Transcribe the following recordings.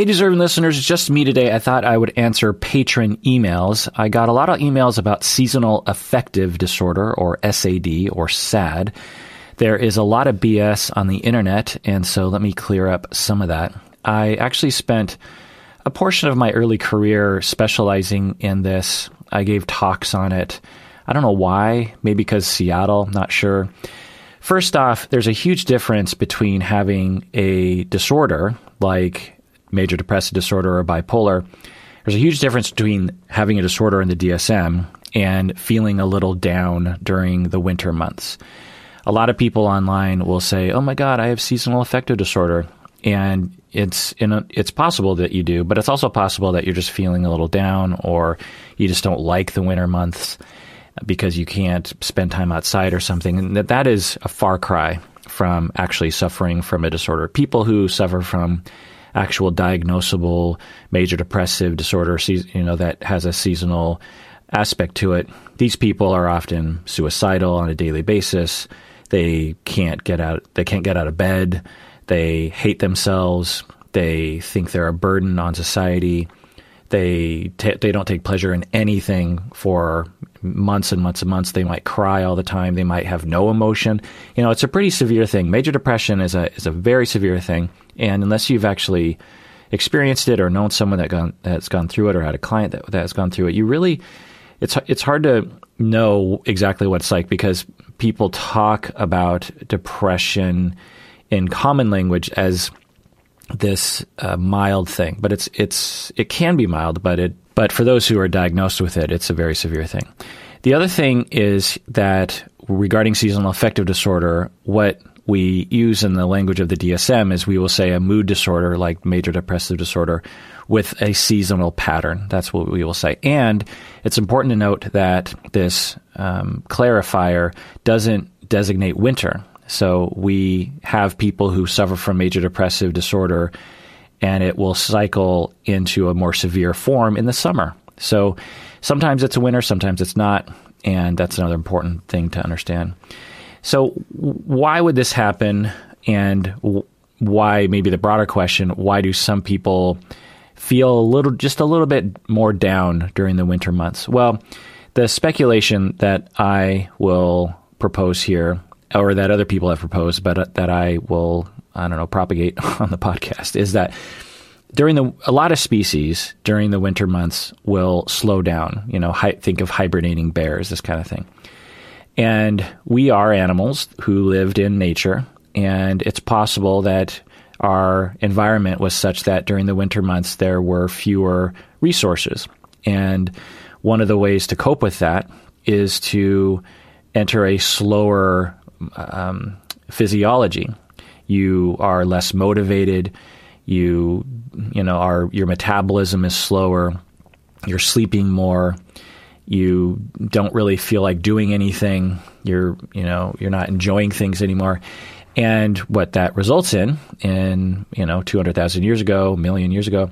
Hey, deserving listeners, it's just me today. I thought I would answer patron emails. I got a lot of emails about seasonal affective disorder, or SAD, or SAD. There is a lot of BS on the internet, and so let me clear up some of that. I actually spent a portion of my early career specializing in this. I gave talks on it. I don't know why, maybe because Seattle, not sure. First off, there's a huge difference between having a disorder like major depressive disorder or bipolar. There's a huge difference between having a disorder in the DSM and feeling a little down during the winter months. A lot of people online will say, oh my God, I have seasonal affective disorder. And it's possible that you do, but it's also possible that you're just feeling a little down, or you just don't like the winter months because you can't spend time outside or something. And that is a far cry from actually suffering from a disorder. People who suffer from actual diagnosable major depressive disorder, you know, that has a seasonal aspect to it, these people are often suicidal on a daily basis. They can't get out of bed. They hate themselves. They think they're a burden on society. They don't take pleasure in anything for months and months and months. They might cry all the time. They might have no emotion. You know, it's a pretty severe thing. Major depression is a very severe thing. And unless you've actually experienced it or known someone that's gone through it, or had a client that has gone through it, you really, it's hard to know exactly what it's like, because people talk about depression in common language as this mild thing, but it can be mild, but for those who are diagnosed with it, it's a very severe thing. The other thing is that regarding seasonal affective disorder, what we use in the language of the DSM is we will say a mood disorder like major depressive disorder with a seasonal pattern. That's what we will say. And it's important to note that this clarifier doesn't designate winter. So we have people who suffer from major depressive disorder, and it will cycle into a more severe form in the summer. So sometimes it's a winter, sometimes it's not, and that's another important thing to understand. So why would this happen, and why, maybe the broader question, why do some people feel just a little bit more down during the winter months? Well, the speculation that I will propose here, or that other people have proposed, but that I will, I don't know, propagate on the podcast, is that a lot of species during the winter months will slow down. You know, think of hibernating bears, this kind of thing. And we are animals who lived in nature, and it's possible that our environment was such that during the winter months there were fewer resources. And one of the ways to cope with that is to enter a slower physiology. You are less motivated. Your metabolism is slower. You're sleeping more. You don't really feel like doing anything. You're not enjoying things anymore. And what that results in 200,000 years ago, million years ago,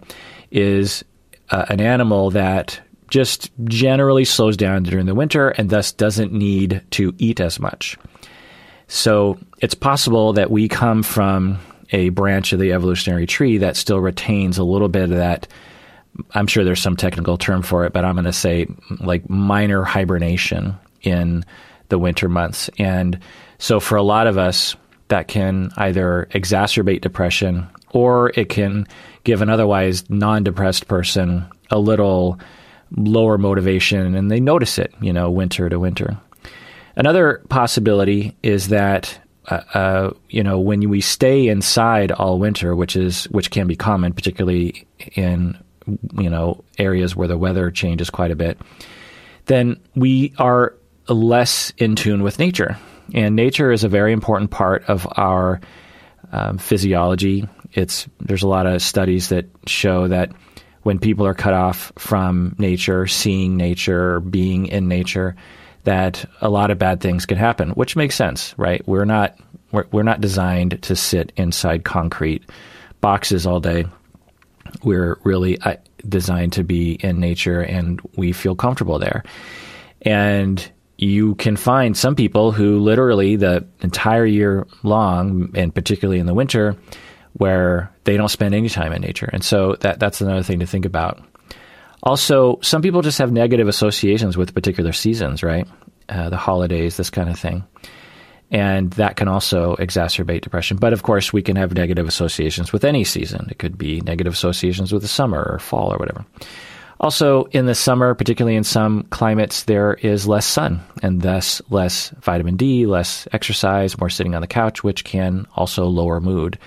is an animal that just generally slows down during the winter and thus doesn't need to eat as much. So it's possible that we come from a branch of the evolutionary tree that still retains a little bit of that. I'm sure there's some technical term for it, but I'm going to say like minor hibernation in the winter months. And so for a lot of us, that can either exacerbate depression, or it can give an otherwise non-depressed person a little lower motivation, and they notice it, you know, winter to winter. Another possibility is that, when we stay inside all winter, which can be common, particularly in, areas where the weather changes quite a bit, then we are less in tune with nature. And nature is a very important part of our physiology. There's a lot of studies that show that when people are cut off from nature, seeing nature, being in nature, that a lot of bad things can happen, which makes sense, right? We're not designed to sit inside concrete boxes all day. We're really designed to be in nature, and we feel comfortable there. And you can find some people who literally the entire year long, and particularly in the winter, where they don't spend any time in nature. And so that's another thing to think about. Also, some people just have negative associations with particular seasons, right? The holidays, this kind of thing. And that can also exacerbate depression. But of course, we can have negative associations with any season. It could be negative associations with the summer or fall or whatever. Also, in the summer, particularly in some climates, there is less sun and thus less vitamin D, less exercise, more sitting on the couch, which can also lower mood.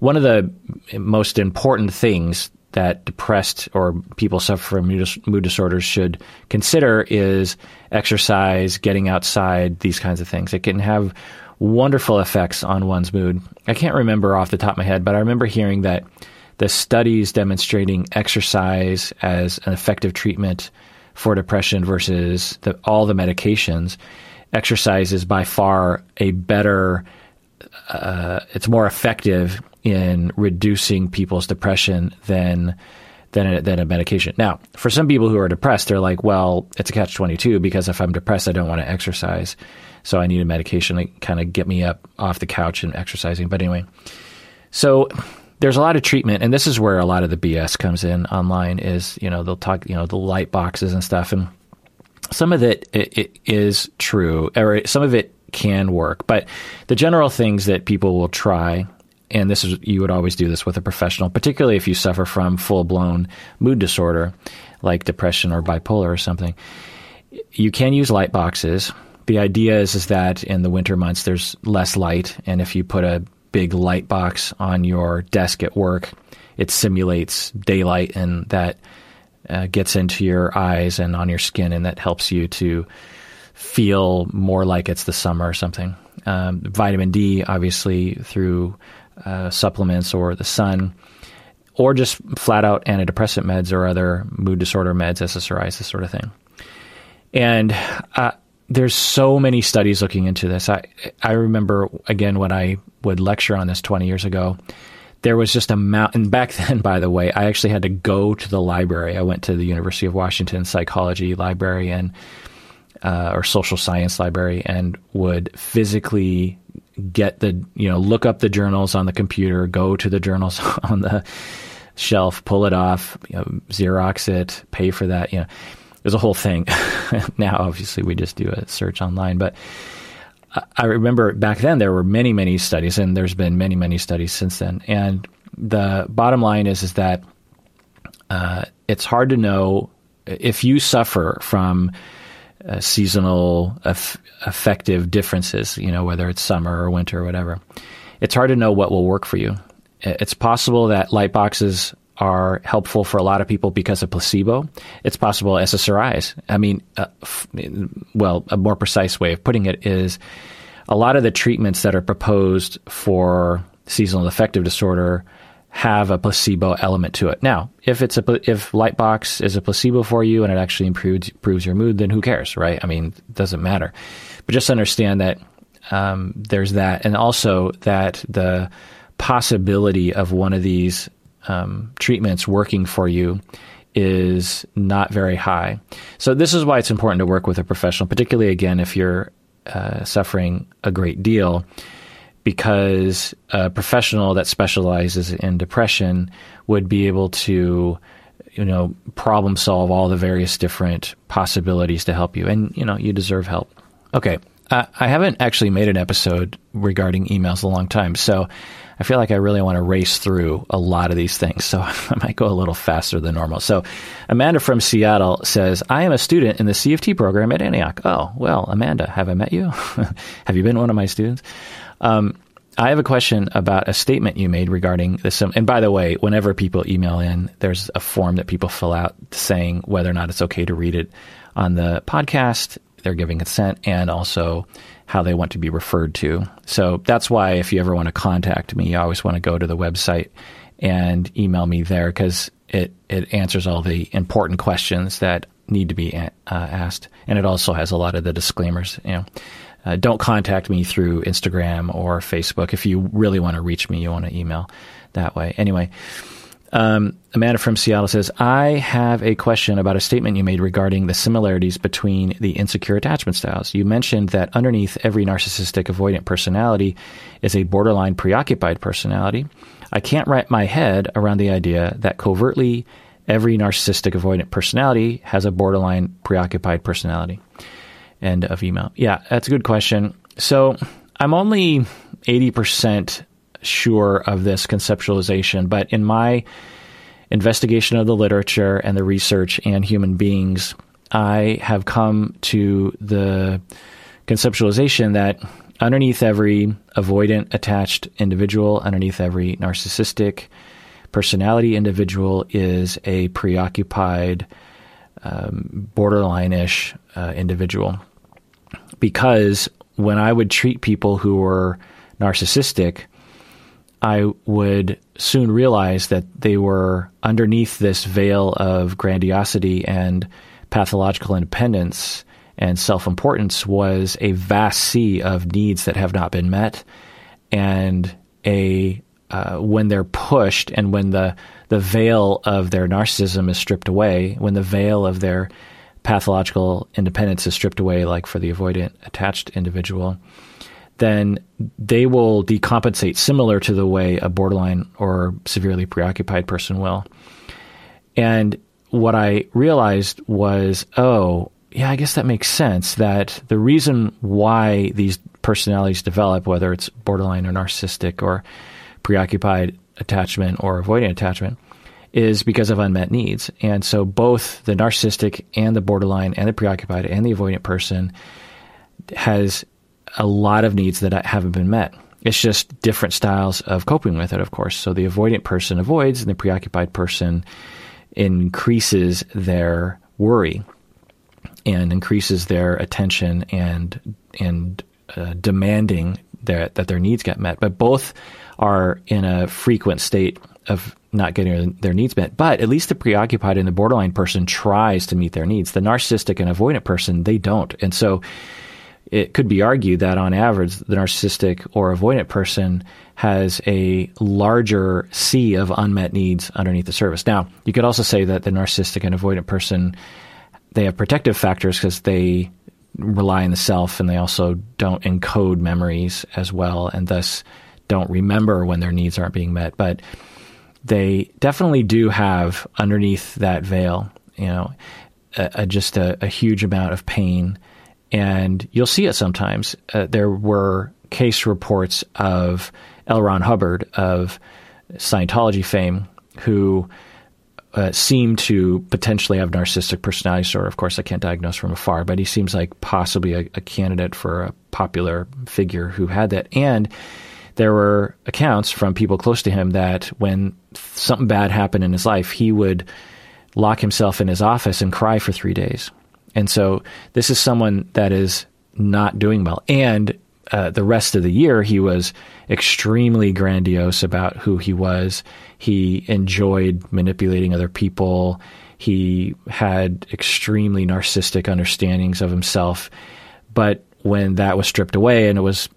One of the most important things that depressed or people suffering from mood disorders should consider is exercise, getting outside, these kinds of things. It can have wonderful effects on one's mood. I can't remember off the top of my head, but I remember hearing that the studies demonstrating exercise as an effective treatment for depression versus all the medications, exercise is by far a better, it's more effective in reducing people's depression than a medication. Now, for some people who are depressed, they're like, well, it's a catch-22 because if I'm depressed, I don't want to exercise. So I need a medication to kind of get me up off the couch and exercising. But anyway, so there's a lot of treatment, and this is where a lot of the BS comes in online is, they'll talk, the light boxes and stuff. And some of it is true, or some of it can work. But the general things that people will try, and this is, you would always do this with a professional, particularly if you suffer from full-blown mood disorder like depression or bipolar or something. You can use light boxes. The idea is that in the winter months, there's less light. And if you put a big light box on your desk at work, it simulates daylight, and that gets into your eyes and on your skin, and that helps you to feel more like it's the summer or something. Vitamin D, obviously, through supplements or the sun, or just flat out antidepressant meds or other mood disorder meds, SSRIs, this sort of thing. And there's so many studies looking into this. I remember, again, when I would lecture on this 20 years ago, there was just a mountain. Back then, by the way, I actually had to go to the library. I went to the University of Washington Psychology Library and or Social Science Library and would physically get the, look up the journals on the computer, go to the journals on the shelf, pull it off, Xerox it, pay for that. There's a whole thing. Now, obviously, we just do a search online. But I remember back then there were many, many studies, and there's been many, many studies since then. And the bottom line is that it's hard to know if you suffer from seasonal affective differences, whether it's summer or winter or whatever. It's hard to know what will work for you. It's possible that light boxes are helpful for a lot of people because of placebo. It's possible SSRIs. A more precise way of putting it is a lot of the treatments that are proposed for seasonal affective disorder have a placebo element to it. Now, if light box is a placebo for you and it actually improves your mood, then who cares, right? It doesn't matter. But just understand that there's that, and also that the possibility of one of these treatments working for you is not very high. So this is why it's important to work with a professional, particularly, again, if you're suffering a great deal, because a professional that specializes in depression would be able to, problem solve all the various different possibilities to help you. And, you deserve help. Okay. I haven't actually made an episode regarding emails in a long time, so I feel like I really want to race through a lot of these things, so I might go a little faster than normal. So Amanda from Seattle says, I am a student in the CFT program at Antioch. Oh, well, Amanda, have I met you? Have you been one of my students? I have a question about a statement you made regarding this. And by the way, whenever people email in, there's a form that people fill out saying whether or not it's okay to read it on the podcast, they're giving consent, and also how they want to be referred to. So that's why if you ever want to contact me, you always want to go to the website and email me there, because it answers all the important questions that need to be asked. And it also has a lot of the disclaimers. Don't contact me through Instagram or Facebook. If you really want to reach me, you want to email that way. Anyway, Amanda from Seattle says, I have a question about a statement you made regarding the similarities between the insecure attachment styles. You mentioned that underneath every narcissistic avoidant personality is a borderline preoccupied personality. I can't wrap my head around the idea that covertly every narcissistic avoidant personality has a borderline preoccupied personality. End of email. Yeah, that's a good question. So I'm only 80% sure of this conceptualization, but in my investigation of the literature and the research and human beings, I have come to the conceptualization that underneath every avoidant attached individual, underneath every narcissistic personality individual is a preoccupied, borderline-ish individual. Because when I would treat people who were narcissistic, I would soon realize that they were underneath this veil of grandiosity and pathological independence and self-importance was a vast sea of needs that have not been met. And when they're pushed and when the veil of their narcissism is stripped away, when the veil of their pathological independence is stripped away, like for the avoidant attached individual, then they will decompensate similar to the way a borderline or severely preoccupied person will. And what I realized was, I guess that makes sense, that the reason why these personalities develop, whether it's borderline or narcissistic or preoccupied attachment or avoidant attachment, is because of unmet needs. And so both the narcissistic and the borderline and the preoccupied and the avoidant person has a lot of needs that haven't been met. It's just different styles of coping with it, of course. So the avoidant person avoids and the preoccupied person increases their worry and increases their attention and demanding that their needs get met. But both are in a frequent state of not getting their needs met. But at least the preoccupied and the borderline person tries to meet their needs. The narcissistic and avoidant person, they don't. And so it could be argued that on average, the narcissistic or avoidant person has a larger sea of unmet needs underneath the surface. Now, you could also say that the narcissistic and avoidant person, they have protective factors because they rely on the self and they also don't encode memories as well and thus don't remember when their needs aren't being met. But they definitely do have underneath that veil, just a huge amount of pain. And you'll see it sometimes. There were case reports of L. Ron Hubbard of Scientology fame who seemed to potentially have narcissistic personality disorder. Of course, I can't diagnose from afar, but he seems like possibly a candidate for a popular figure who had that. And there were accounts from people close to him that when something bad happened in his life, he would lock himself in his office and cry for 3 days. And so this is someone that is not doing well. And the rest of the year, he was extremely grandiose about who he was. He enjoyed manipulating other people. He had extremely narcissistic understandings of himself. But when that was stripped away and it was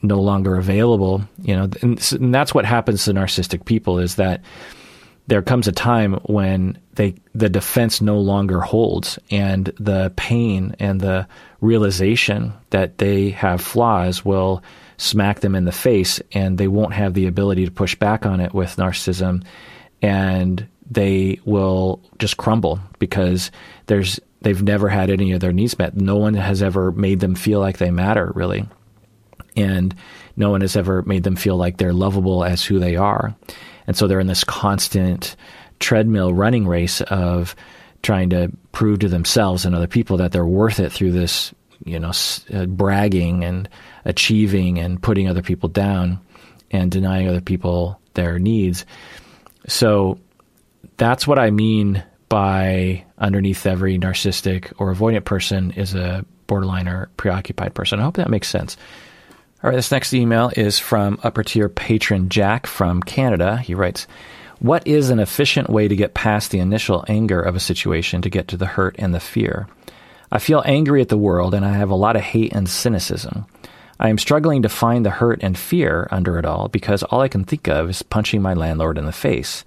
no longer available, and that's what happens to narcissistic people is that there comes a time when the defense no longer holds, and the pain and the realization that they have flaws will smack them in the face, and they won't have the ability to push back on it with narcissism, and they will just crumble because they've never had any of their needs met. No one has ever made them feel like they matter, really, and no one has ever made them feel like they're lovable as who they are. And so they're in this constant treadmill running race of trying to prove to themselves and other people that they're worth it through this, bragging and achieving and putting other people down and denying other people their needs. So that's what I mean by underneath every narcissistic or avoidant person is a borderline or preoccupied person. I hope that makes sense. All right, this next email is from upper tier patron Jack from Canada. He writes, "What is an efficient way to get past the initial anger of a situation to get to the hurt and the fear? I feel angry at the world and I have a lot of hate and cynicism. I am struggling to find the hurt and fear under it all because all I can think of is punching my landlord in the face.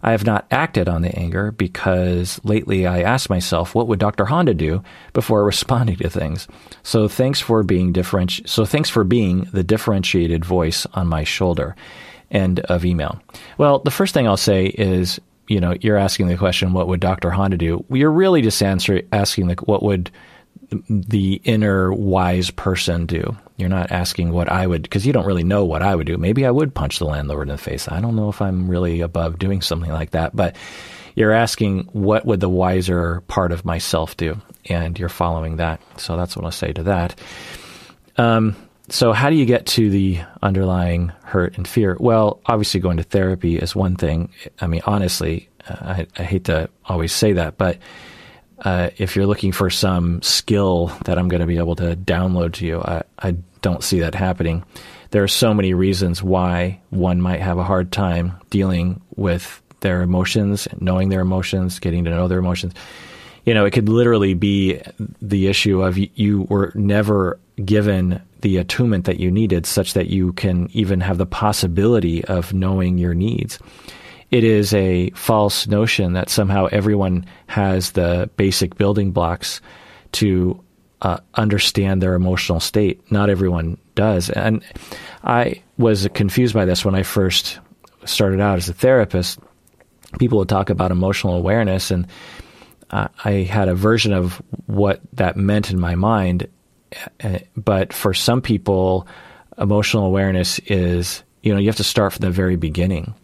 I have not acted on the anger because lately I asked myself, what would Dr. Honda do before responding to things? So thanks for being the differentiated voice on my shoulder. and of email. Well, the first thing I'll say is, you know, you're asking the question, what would Dr. Honda do? You're really just asking what would the inner wise person do? You're not asking what I would, because you don't really know what I would do. Maybe I would punch the landlord in the face. I don't know if I'm really above doing something like that, but you're asking what would the wiser part of myself do? And you're following that. So that's what I'll say to that. So how do you get to the underlying hurt and fear? Well, obviously going to therapy is one thing. I mean, honestly, I hate to always say that, but if you're looking for some skill that I'm going to be able to download to you, I don't see that happening. There are so many reasons why one might have a hard time dealing with their emotions, knowing their emotions, getting to know their emotions. You know, it could literally be the issue of you were never given the attunement that you needed such that you can even have the possibility of knowing your needs. It is a false notion that somehow everyone has the basic building blocks to understand their emotional state. Not everyone does. And I was confused by this when I first started out as a therapist. People would talk about emotional awareness, and I had a version of what that meant in my mind. But for some people, emotional awareness is, you know, you have to start from the very beginning.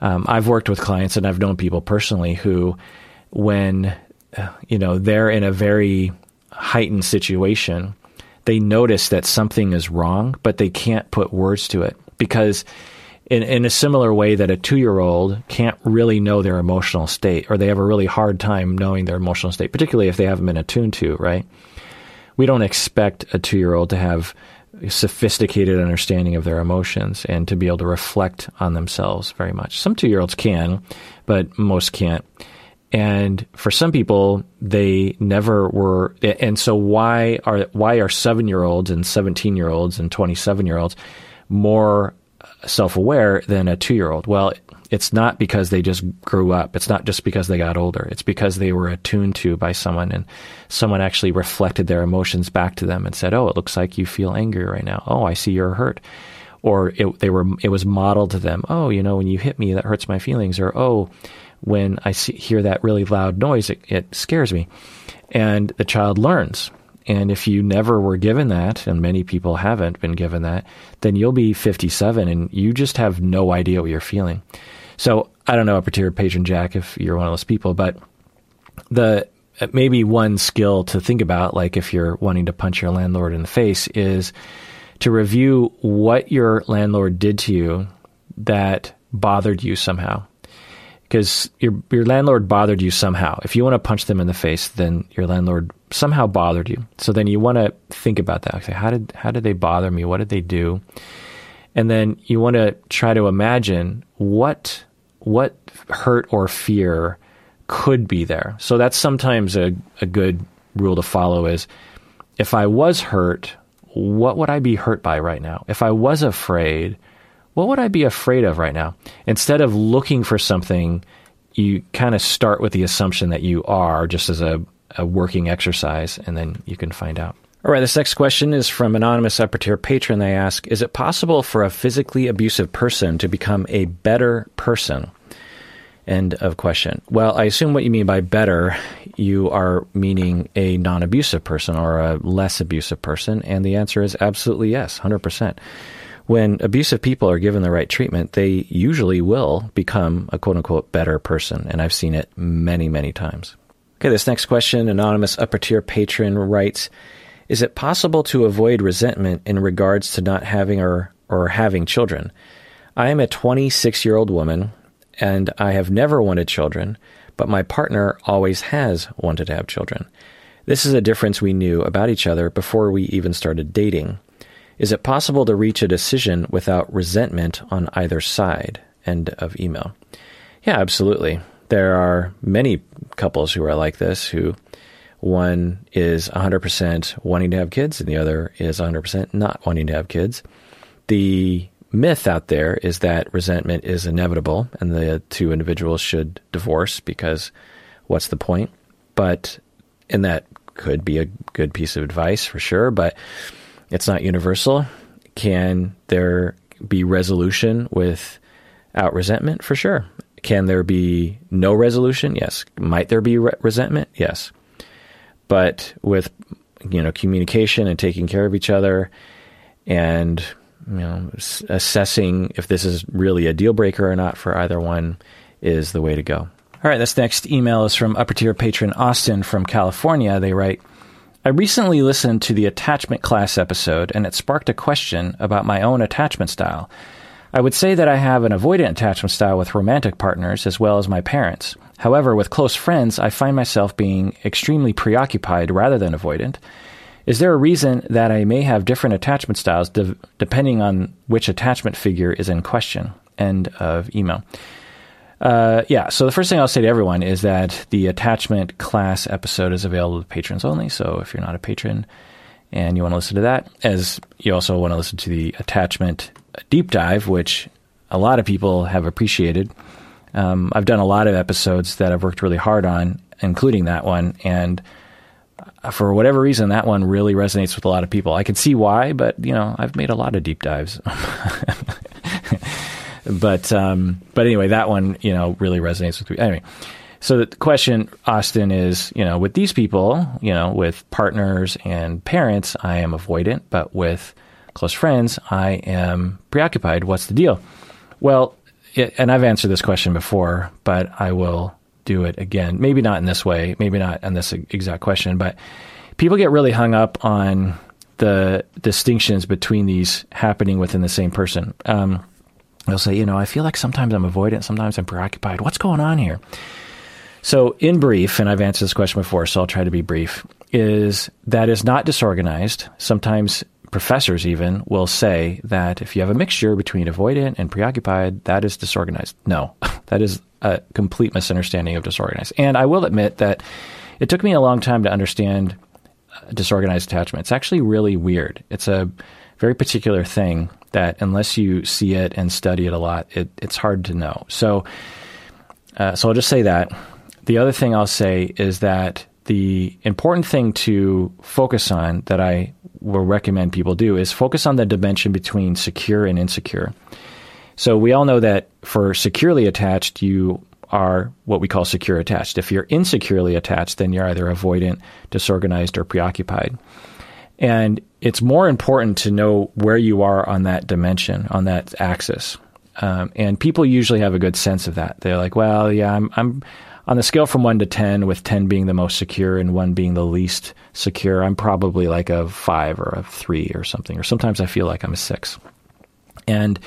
I've worked with clients and I've known people personally who, when, you know, they're in a very heightened situation, they notice that something is wrong, but they can't put words to it. Because in a similar way that a 2-year-old can't really know their emotional state, or they have a really hard time knowing their emotional state, particularly if they haven't been attuned to, right? We don't expect a 2-year-old to have a sophisticated understanding of their emotions and to be able to reflect on themselves very much. Some 2-year-olds can, but most can't. And for some people, they never were. And so why are 7-year-olds and 17-year-olds and 27-year-olds more self-aware than a 2-year-old? Well, it's not because they just grew up. It's not just because they got older. It's because they were attuned to by someone, and someone actually reflected their emotions back to them and said, oh, it looks like you feel angry right now. Oh, I see you're hurt. Or it was modeled to them. Oh, you know, when you hit me, that hurts my feelings. Or, oh, when I hear that really loud noise, it scares me. And the child learns. And if you never were given that, and many people haven't been given that, then you'll be 57 and you just have no idea what you're feeling. So I don't know, up to your patron, Jack, if you're one of those people, but maybe one skill to think about, like if you're wanting to punch your landlord in the face, is to review what your landlord did to you that bothered you somehow. Because your landlord bothered you somehow. If you want to punch them in the face, then your landlord somehow bothered you. So then you want to think about that. Okay, how did they bother me? What did they do? And then you want to try to imagine what hurt or fear could be there. So that's sometimes a good rule to follow is, if I was hurt, what would I be hurt by right now? If I was afraid, what would I be afraid of right now? Instead of looking for something, you kind of start with the assumption that you are, just as a working exercise, and then you can find out. All right, this next question is from anonymous upper tier patron. They ask, is it possible for a physically abusive person to become a better person? End of question. Well, I assume what you mean by better, you are meaning a non-abusive person or a less abusive person, and the answer is absolutely yes, 100%. When abusive people are given the right treatment, they usually will become a quote-unquote better person, and I've seen it many, many times. Okay, this next question, anonymous upper-tier patron writes, is it possible to avoid resentment in regards to not having or having children? I am a 26-year-old woman, and I have never wanted children, but my partner always has wanted to have children. This is a difference we knew about each other before we even started dating. Is it possible to reach a decision without resentment on either side? End of email. Yeah, absolutely. There are many couples who are like this, who one is 100% wanting to have kids and the other is 100% not wanting to have kids. The myth out there is that resentment is inevitable and the two individuals should divorce because what's the point? But, and that could be a good piece of advice for sure, but it's not universal. Can there be resolution without resentment? For sure. Can there be no resolution? Yes. Might there be resentment? Yes. But with, you know, communication and taking care of each other and, you know, assessing if this is really a deal breaker or not for either one is the way to go. All right, this next email is from upper tier patron Austin from California. They write, I recently listened to the attachment class episode and it sparked a question about my own attachment style. I would say that I have an avoidant attachment style with romantic partners as well as my parents. However, with close friends, I find myself being extremely preoccupied rather than avoidant. Is there a reason that I may have different attachment styles depending on which attachment figure is in question? End of email. Yeah, so the first thing I'll say to everyone is that the attachment class episode is available to patrons only. So if you're not a patron and you want to listen to that, as you also want to listen to the attachment deep dive, which a lot of people have appreciated. I've done a lot of episodes that I've worked really hard on, including that one. And for whatever reason, that one really resonates with a lot of people. I can see why, but, you know, I've made a lot of deep dives. But anyway, that one, you know, really resonates with me. Anyway, so the question, Austin, is, you know, with these people, you know, with partners and parents, I am avoidant, but with close friends, I am preoccupied. What's the deal? Well, and I've answered this question before, but I will do it again. Maybe not in this way, maybe not on this exact question, but people get really hung up on the distinctions between these happening within the same person. They'll say, you know, I feel like sometimes I'm avoidant, sometimes I'm preoccupied. What's going on here? So in brief, and I've answered this question before, so I'll try to be brief, is that is not disorganized. Sometimes professors even will say that if you have a mixture between avoidant and preoccupied, that is disorganized. No, that is a complete misunderstanding of disorganized. And I will admit that it took me a long time to understand disorganized attachment. It's actually really weird. It's a very particular thing that unless you see it and study it a lot, it's hard to know. So I'll just say that. The other thing I'll say is that the important thing to focus on that I will recommend people do is focus on the dimension between secure and insecure. So we all know that for securely attached, you are what we call secure attached. If you're insecurely attached, then you're either avoidant, disorganized, or preoccupied. And it's more important to know where you are on that dimension, on that axis. And people usually have a good sense of that. They're like, well, yeah, I'm on the scale from 1 to 10, with 10 being the most secure and 1 being the least secure. I'm probably like a 5 or a 3 or something, or sometimes I feel like I'm a 6. And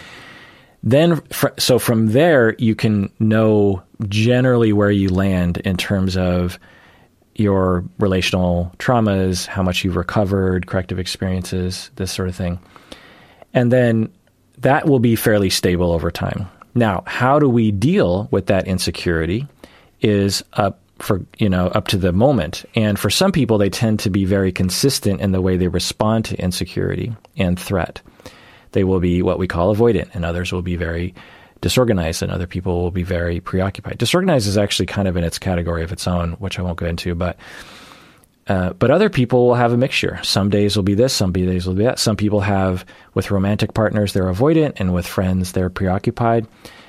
then, so from there, you can know generally where you land in terms of your relational traumas, how much you've recovered, corrective experiences, this sort of thing. And then that will be fairly stable over time. Now, how do we deal with that insecurity is up to the moment. And for some people, they tend to be very consistent in the way they respond to insecurity and threat. They will be what we call avoidant, and others will be very disorganized, and other people will be very preoccupied. Disorganized is actually kind of in its category of its own, which I won't go into, but other people will have a mixture. Some days will be this, some days will be that. Some people have, with romantic partners, they're avoidant, and with friends, they're preoccupied.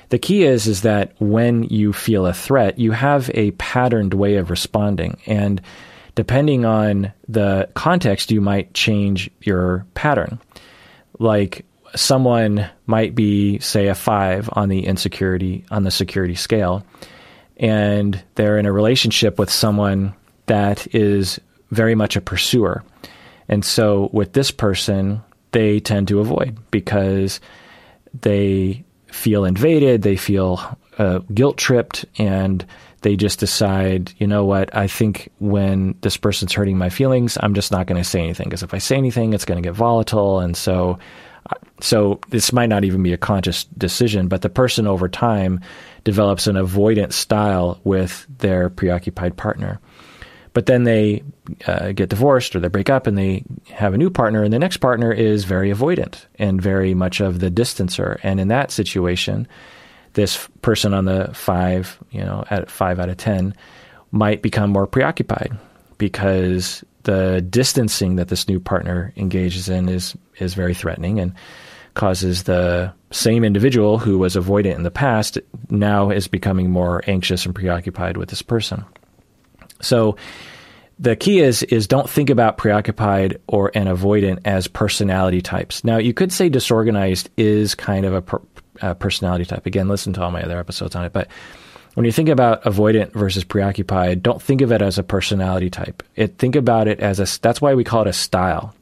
The key is that when you feel a threat, you have a patterned way of responding, and depending on the context, you might change your pattern. Like, someone might be, say, a 5 on the security scale, and they're in a relationship with someone that is very much a pursuer. And so with this person, they tend to avoid because they feel invaded, they feel guilt tripped, and they just decide, you know what, I think when this person's hurting my feelings, I'm just not going to say anything, because if I say anything, it's going to get volatile. And so this might not even be a conscious decision, but the person over time develops an avoidant style with their preoccupied partner. But then they get divorced, or they break up, and they have a new partner, and the next partner is very avoidant and very much of the distancer. And in that situation, this person on the 5, you know, at 5 out of 10, might become more preoccupied because the distancing that this new partner engages in is very threatening. And causes the same individual who was avoidant in the past now is becoming more anxious and preoccupied with this person. So the key is don't think about preoccupied or an avoidant as personality types. Now, you could say disorganized is kind of a personality type. Again, listen to all my other episodes on it. But when you think about avoidant versus preoccupied, don't think of it as a personality type. Think about it as that's why we call it a style.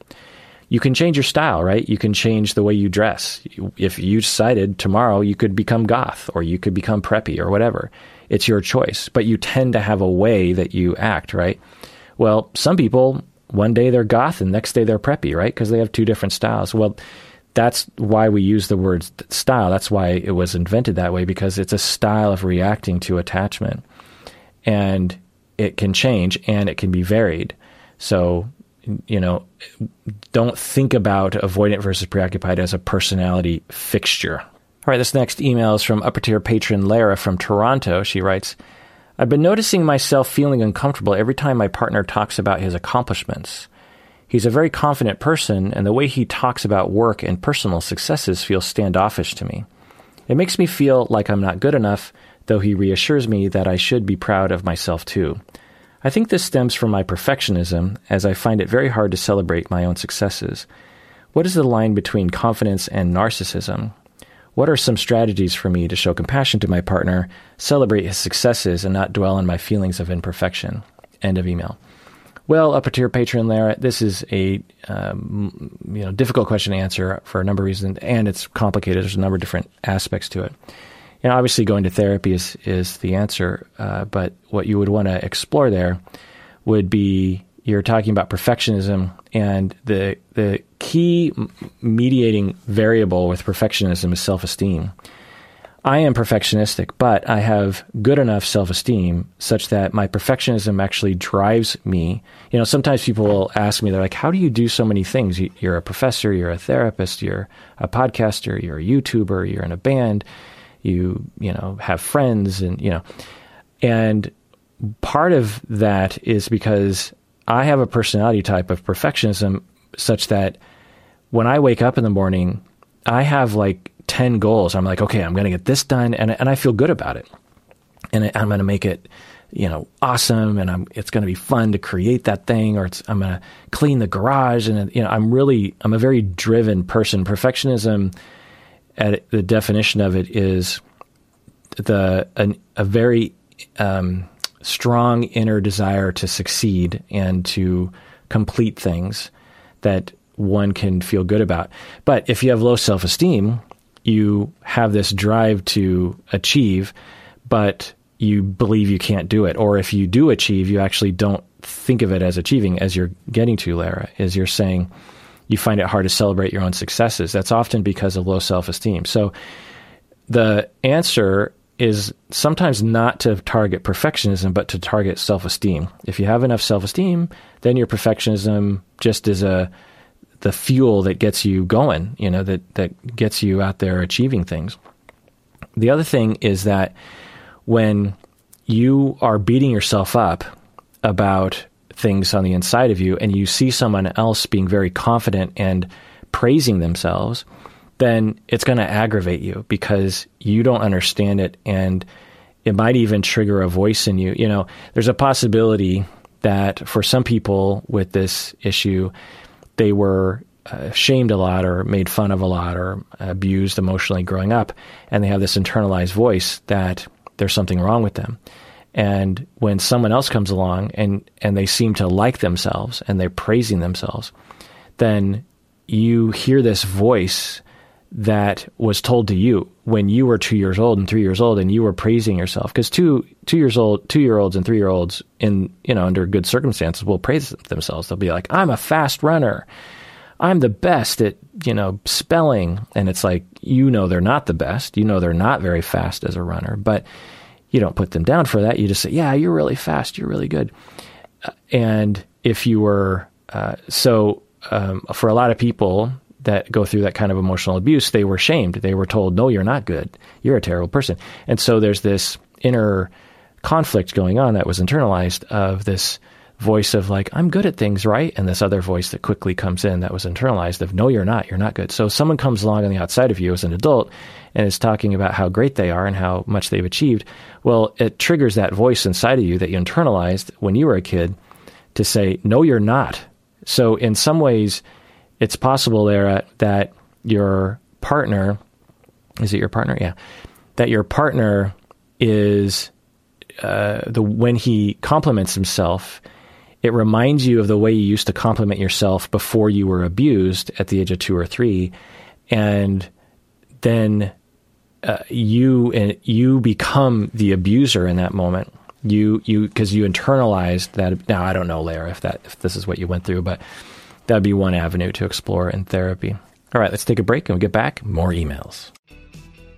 You can change your style, right? You can change the way you dress. If you decided tomorrow, you could become goth or you could become preppy or whatever. It's your choice, but you tend to have a way that you act, right? Well, some people, one day they're goth and next day they're preppy, right? Because they have two different styles. Well, that's why we use the word style. That's why it was invented that way, because it's a style of reacting to attachment. And it can change and it can be varied. So, you know, don't think about avoidant versus preoccupied as a personality fixture. All right, this next email is from upper tier patron Lara from Toronto. She writes, I've been noticing myself feeling uncomfortable every time my partner talks about his accomplishments. He's a very confident person, and the way he talks about work and personal successes feels standoffish to me. It makes me feel like I'm not good enough, though he reassures me that I should be proud of myself too. I think this stems from my perfectionism, as I find it very hard to celebrate my own successes. What is the line between confidence and narcissism? What are some strategies for me to show compassion to my partner, celebrate his successes, and not dwell on my feelings of imperfection? End of email. Well, upper tier patron Lara, this is a difficult question to answer for a number of reasons, and it's complicated. There's a number of different aspects to it. You know, obviously, going to therapy is the answer, but what you would want to explore there would be, you're talking about perfectionism, and the key mediating variable with perfectionism is self-esteem. I am perfectionistic, but I have good enough self-esteem such that my perfectionism actually drives me. You know, sometimes people will ask me, they're like, how do you do so many things? You're a professor, you're a therapist, you're a podcaster, you're a YouTuber, you're in a band, you have friends, and, you know. And part of that is because I have a personality type of perfectionism such that when I wake up in the morning, I have like 10 goals. I'm like, okay, I'm going to get this done. And I feel good about it. And I'm going to make it, awesome. And it's going to be fun to create that thing, or I'm going to clean the garage. And, I'm a very driven person. Perfectionism, at the definition of it, is a very strong inner desire to succeed and to complete things that one can feel good about. But if you have low self-esteem, you have this drive to achieve, but you believe you can't do it. Or if you do achieve, you actually don't think of it as achieving, as you're getting to, Lara, as you're saying you find it hard to celebrate your own successes. That's often because of low self-esteem. So the answer is sometimes not to target perfectionism, but to target self-esteem. If you have enough self-esteem, then your perfectionism just is the fuel that gets you going, that gets you out there achieving things. The other thing is that when you are beating yourself up about things on the inside of you, and you see someone else being very confident and praising themselves, then it's going to aggravate you because you don't understand it. And it might even trigger a voice in you. You know, there's a possibility that for some people with this issue, they were shamed a lot or made fun of a lot or abused emotionally growing up, and they have this internalized voice that there's something wrong with them. And when someone else comes along and they seem to like themselves and they're praising themselves, then you hear this voice that was told to you when you were 2 years old and 3 years old, and you were praising yourself. Because 2 year olds and 3 year olds under good circumstances will praise themselves. They'll be like, I'm a fast runner. I'm the best at, spelling. And it's like, they're not the best. They're not very fast as a runner, but you don't put them down for that. You just say, yeah, you're really fast. You're really good. And if you were, for a lot of people that go through that kind of emotional abuse, they were shamed. They were told, no, you're not good. You're a terrible person. And so there's this inner conflict going on that was internalized of this voice of like, I'm good at things, right? And this other voice that quickly comes in that was internalized of, no, you're not good. So someone comes along on the outside of you as an adult and is talking about how great they are and how much they've achieved. Well, it triggers that voice inside of you that you internalized when you were a kid to say, no, you're not. So in some ways, it's possible there that your partner, is it your partner? Yeah. That your partner is, when he compliments himself, it reminds you of the way you used to compliment yourself before you were abused at the age of 2 or 3. And then you become the abuser in that moment. You because you internalized that. Now, I don't know, Lara, if this is what you went through, but that'd be one avenue to explore in therapy. All right, let's take a break and we get back more emails.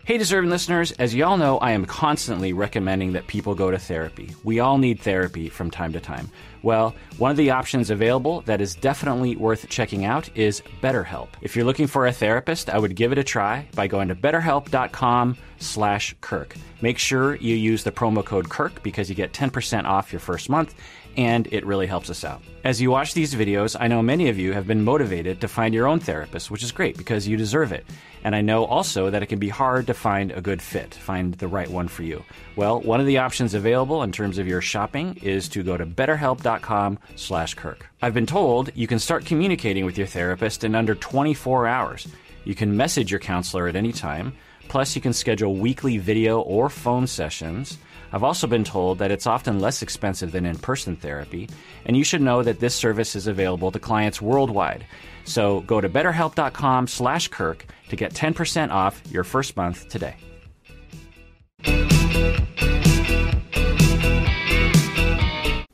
Hey, deserving listeners, as y'all know, I am constantly recommending that people go to therapy. We all need therapy from time to time. Well, one of the options available that is definitely worth checking out is BetterHelp. If you're looking for a therapist, I would give it a try by going to betterhelp.com/Kirk. Make sure you use the promo code Kirk because you get 10% off your first month, and it really helps us out. As you watch these videos, I know many of you have been motivated to find your own therapist, which is great because you deserve it. And I know also that it can be hard to find a good fit, find the right one for you. Well, one of the options available in terms of your shopping is to go to betterhelp.com/Kirk. I've been told you can start communicating with your therapist in under 24 hours. You can message your counselor at any time. Plus, you can schedule weekly video or phone sessions. I've also been told that it's often less expensive than in-person therapy, and you should know that this service is available to clients worldwide. So go to betterhelp.com/Kirk to get 10% off your first month today.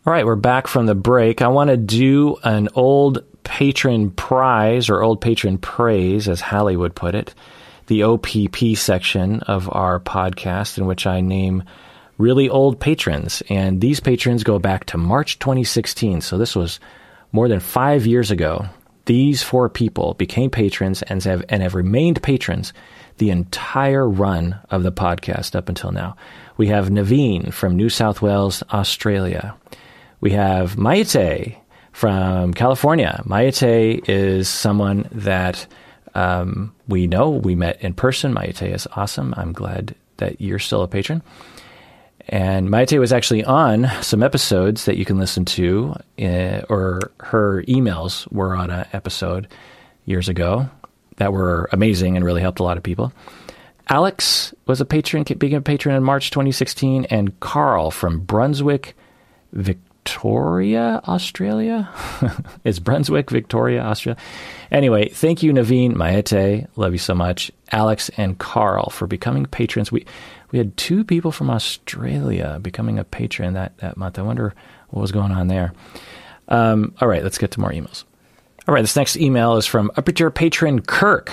All right, we're back from the break. I want to do an old patron prize or old patron praise, as Hallie would put it, the OPP section of our podcast in which I name really old patrons, and these patrons go back to March 2016, so this was more than 5 years ago. These 4 people became patrons and have remained patrons the entire run of the podcast up until now. We have Naveen from New South Wales, Australia. We have Maite from California. Maite is someone that we know. We met in person. Maite is awesome. I'm glad that you're still a patron. And Maite was actually on some episodes that you can listen to, or her emails were on an episode years ago that were amazing and really helped a lot of people. Alex was a patron, became a patron in March 2016, and Carl from Brunswick, Victoria, Australia? It's Brunswick, Victoria, Australia. Anyway, thank you, Naveen, Maite, love you so much, Alex and Carl for becoming patrons. We had 2 people from Australia becoming a patron that month. I wonder what was going on there. All right, let's get to more emails. All right, this next email is from Upper Patron Kirk.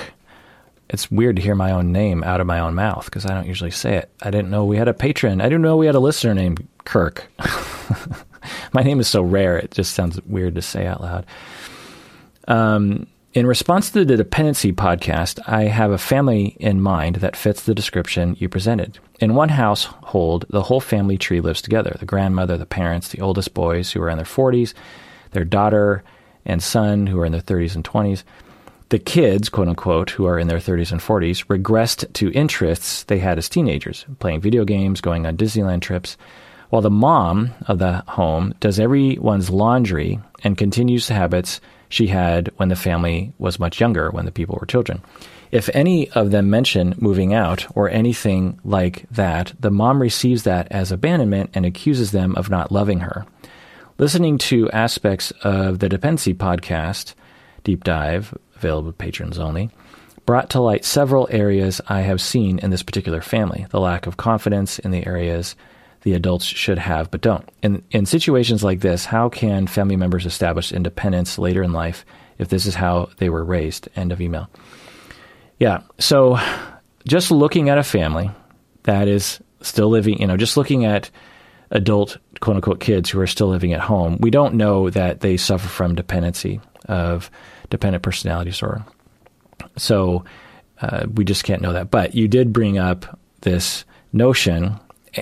It's weird to hear my own name out of my own mouth because I don't usually say it. I didn't know we had a patron. I didn't know we had a listener named Kirk. My name is so rare, it just sounds weird to say out loud. In response to the dependency podcast, I have a family in mind that fits the description you presented. In one household, the whole family tree lives together. The grandmother, the parents, the oldest boys who are in their 40s, their daughter and son who are in their 30s and 20s. The kids, quote unquote, who are in their 30s and 40s, regressed to interests they had as teenagers, playing video games, going on Disneyland trips, while the mom of the home does everyone's laundry and continues the habits she had when the family was much younger, when the people were children. If any of them mention moving out or anything like that, the mom receives that as abandonment and accuses them of not loving her. Listening to aspects of the Dependency podcast, Deep Dive, available to patrons only, brought to light several areas I have seen in this particular family, the lack of confidence in the areas the adults should have but don't. In situations like this, how can family members establish independence later in life if this is how they were raised? End of email. Yeah, so just looking at a family that is still living, just looking at adult, quote-unquote, kids who are still living at home, we don't know that they suffer from dependency of dependent personality disorder. So we just can't know that. But you did bring up this notion.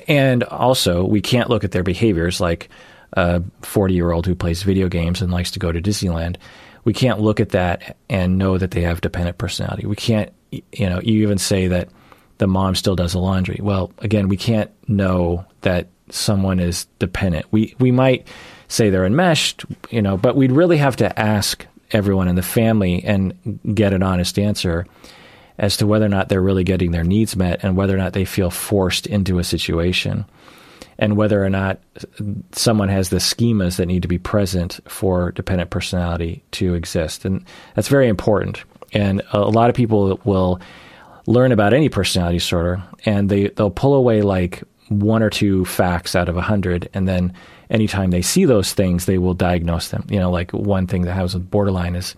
And also, we can't look at their behaviors like a 40-year-old who plays video games and likes to go to Disneyland. We can't look at that and know that they have dependent personality. We can't, you know, you even say that the mom still does the laundry. Well, again, we can't know that someone is dependent. We might say they're enmeshed, you know, but we'd really have to ask everyone in the family and get an honest answer as to whether or not they're really getting their needs met and whether or not they feel forced into a situation and whether or not someone has the schemas that need to be present for dependent personality to exist. And that's very important. And a lot of people will learn about any personality disorder and they'll pull away like one or two facts out of 100. And then anytime they see those things, they will diagnose them. You know, like one thing that happens with borderline is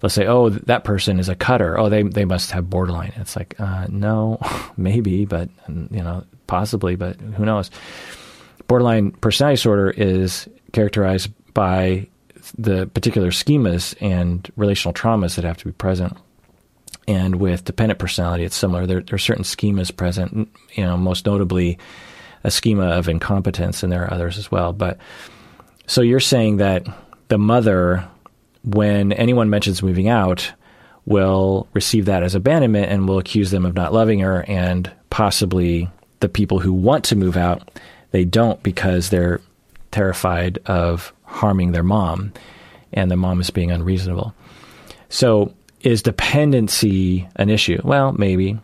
they'll say, oh, that person is a cutter. Oh, they must have borderline. It's like, no, maybe, but, you know, possibly, but who knows? Borderline personality disorder is characterized by the particular schemas and relational traumas that have to be present. And with dependent personality, it's similar. There are certain schemas present, you know, most notably a schema of incompetence, and there are others as well. But so you're saying that the mother, when anyone mentions moving out, will receive that as abandonment and will accuse them of not loving her, and possibly the people who want to move out, they don't because they're terrified of harming their mom, and the mom is being unreasonable. So is dependency an issue? Well, maybe.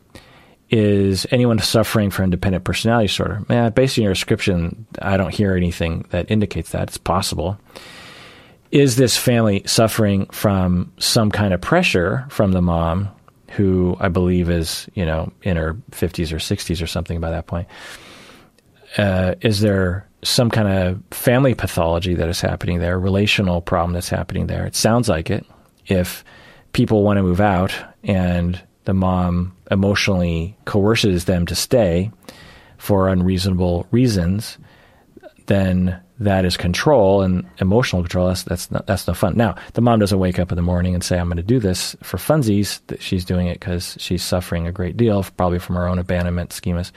Is anyone suffering from dependent personality disorder? Based on your description, I don't hear anything that indicates that. It's possible. Is this family suffering from some kind of pressure from the mom, who I believe is, you know, in her 50s or 60s or something by that point? Is there some kind of family pathology that is happening there, relational problem that's happening there? It sounds like it. If people want to move out and the mom emotionally coerces them to stay for unreasonable reasons, then that is control and emotional control. That's no fun. Now, the mom doesn't wake up in the morning and say, I'm going to do this for funsies. She's doing it because she's suffering a great deal, probably from her own abandonment schemas.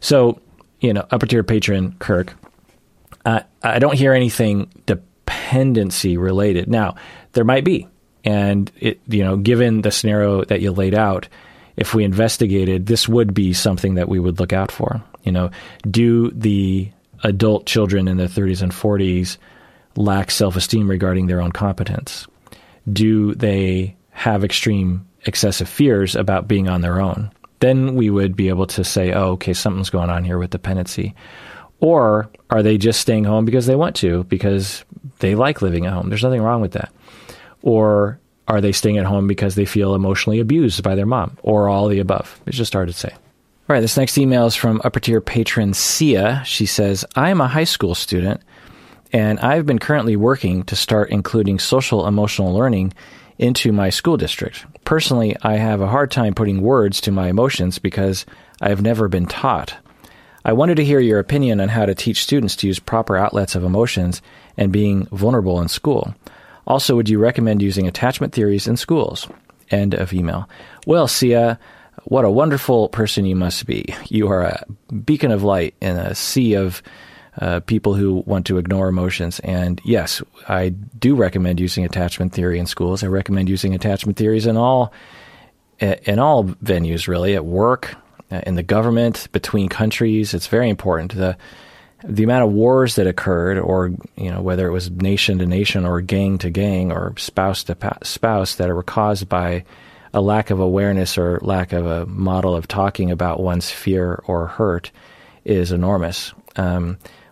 So, you know, upper tier patron, Kirk, I don't hear anything dependency related. Now, there might be. And, it, you know, given the scenario that you laid out, if we investigated, this would be something that we would look out for. You know, do the adult children in their 30s and 40s lack self-esteem regarding their own competence? Do they have extreme excessive fears about being on their own? Then we would be able to say, oh, okay, something's going on here with dependency. Or are they just staying home because they want to, because they like living at home? There's nothing wrong with that. Or are they staying at home because they feel emotionally abused by their mom? Or all the above? It's just hard to say. All right, this next email is from upper tier patron Sia. She says, I am a high school student, and I've been currently working to start including social emotional learning into my school district. Personally, I have a hard time putting words to my emotions because I have never been taught. I wanted to hear your opinion on how to teach students to use proper outlets of emotions and being vulnerable in school. Also, would you recommend using attachment theories in schools? End of email. Well, Sia, what a wonderful person you must be. You are a beacon of light in a sea of people who want to ignore emotions. And yes, I do recommend using attachment theory in schools. I recommend using attachment theories in all venues, really, at work, in the government, between countries. It's very important. The amount of wars that occurred, or, you know, whether it was nation to nation or gang to gang or spouse to spouse, that were caused by a lack of awareness or lack of a model of talking about one's fear or hurt, is enormous.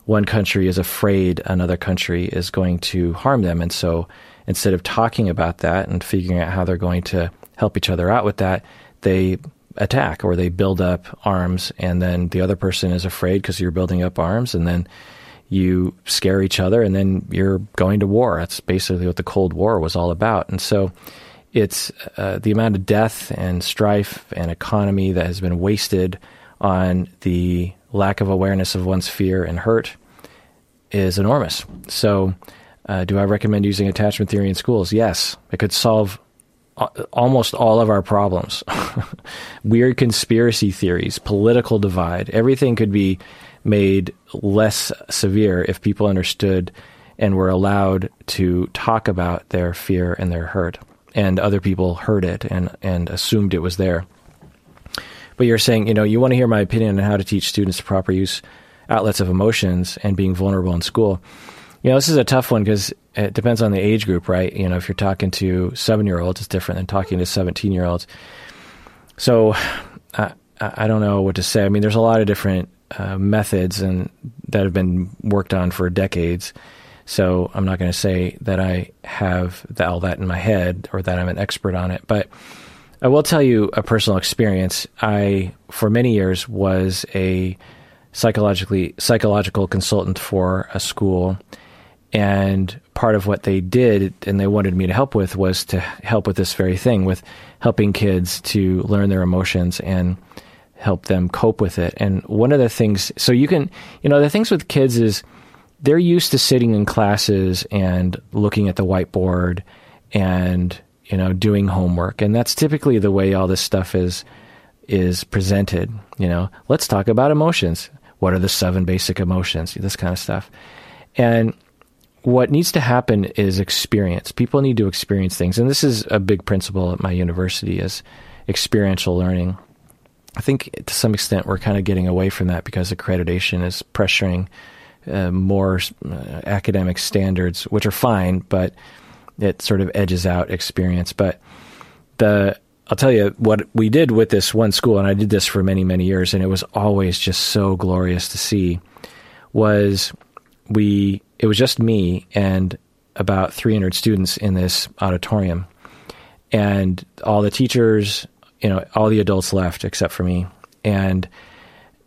One country is afraid another country is going to harm them. And so instead of talking about that and figuring out how they're going to help each other out with that, they attack, or they build up arms, and then the other person is afraid because you're building up arms, and then you scare each other, and then you're going to war. That's basically what the Cold War was all about. And so it's the amount of death and strife and economy that has been wasted on the lack of awareness of one's fear and hurt is enormous. So do I recommend using attachment theory in schools? Yes. It could solve almost all of our problems. Weird conspiracy theories, political divide, everything could be made less severe if people understood and were allowed to talk about their fear and their hurt. And other people heard it and assumed it was there. But you're saying, you know, you want to hear my opinion on how to teach students to proper use outlets of emotions and being vulnerable in school. You know, this is a tough one because it depends on the age group, right? You know, if you're talking to 7-year-olds, it's different than talking to 17-year-olds. So I don't know what to say. I mean, there's a lot of different methods and that have been worked on for decades. So I'm not going to say that I have all that in my head or that I'm an expert on it. But I will tell you a personal experience. I, for many years, was a psychological consultant for a school. And part of what they did and they wanted me to help with was to help with this very thing, with helping kids to learn their emotions and help them cope with it. And one of the things, so you can, you know, the things with kids is, they're used to sitting in classes and looking at the whiteboard and, you know, doing homework. And that's typically the way all this stuff is presented. You know, let's talk about emotions. What are the 7 basic emotions? This kind of stuff. And what needs to happen is experience. People need to experience things. And this is a big principle at my university is experiential learning. I think to some extent we're kind of getting away from that because accreditation is pressuring more academic standards, which are fine, but it sort of edges out experience. But I'll tell you what we did with this one school, and I did this for many, many years, and it was always just so glorious to see, was it was just me and about 300 students in this auditorium. And all the teachers, you know, all the adults left except for me. And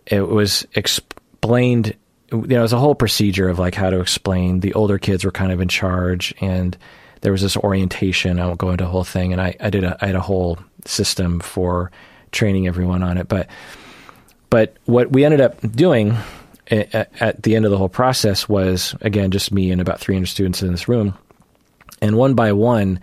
it was explained. You know, it was a whole procedure of like how to explain. The older kids were kind of in charge, and there was this orientation. I won't go into the whole thing, and I had a whole system for training everyone on it. But what we ended up doing at the end of the whole process was, again, just me and about 300 students in this room, and one by one,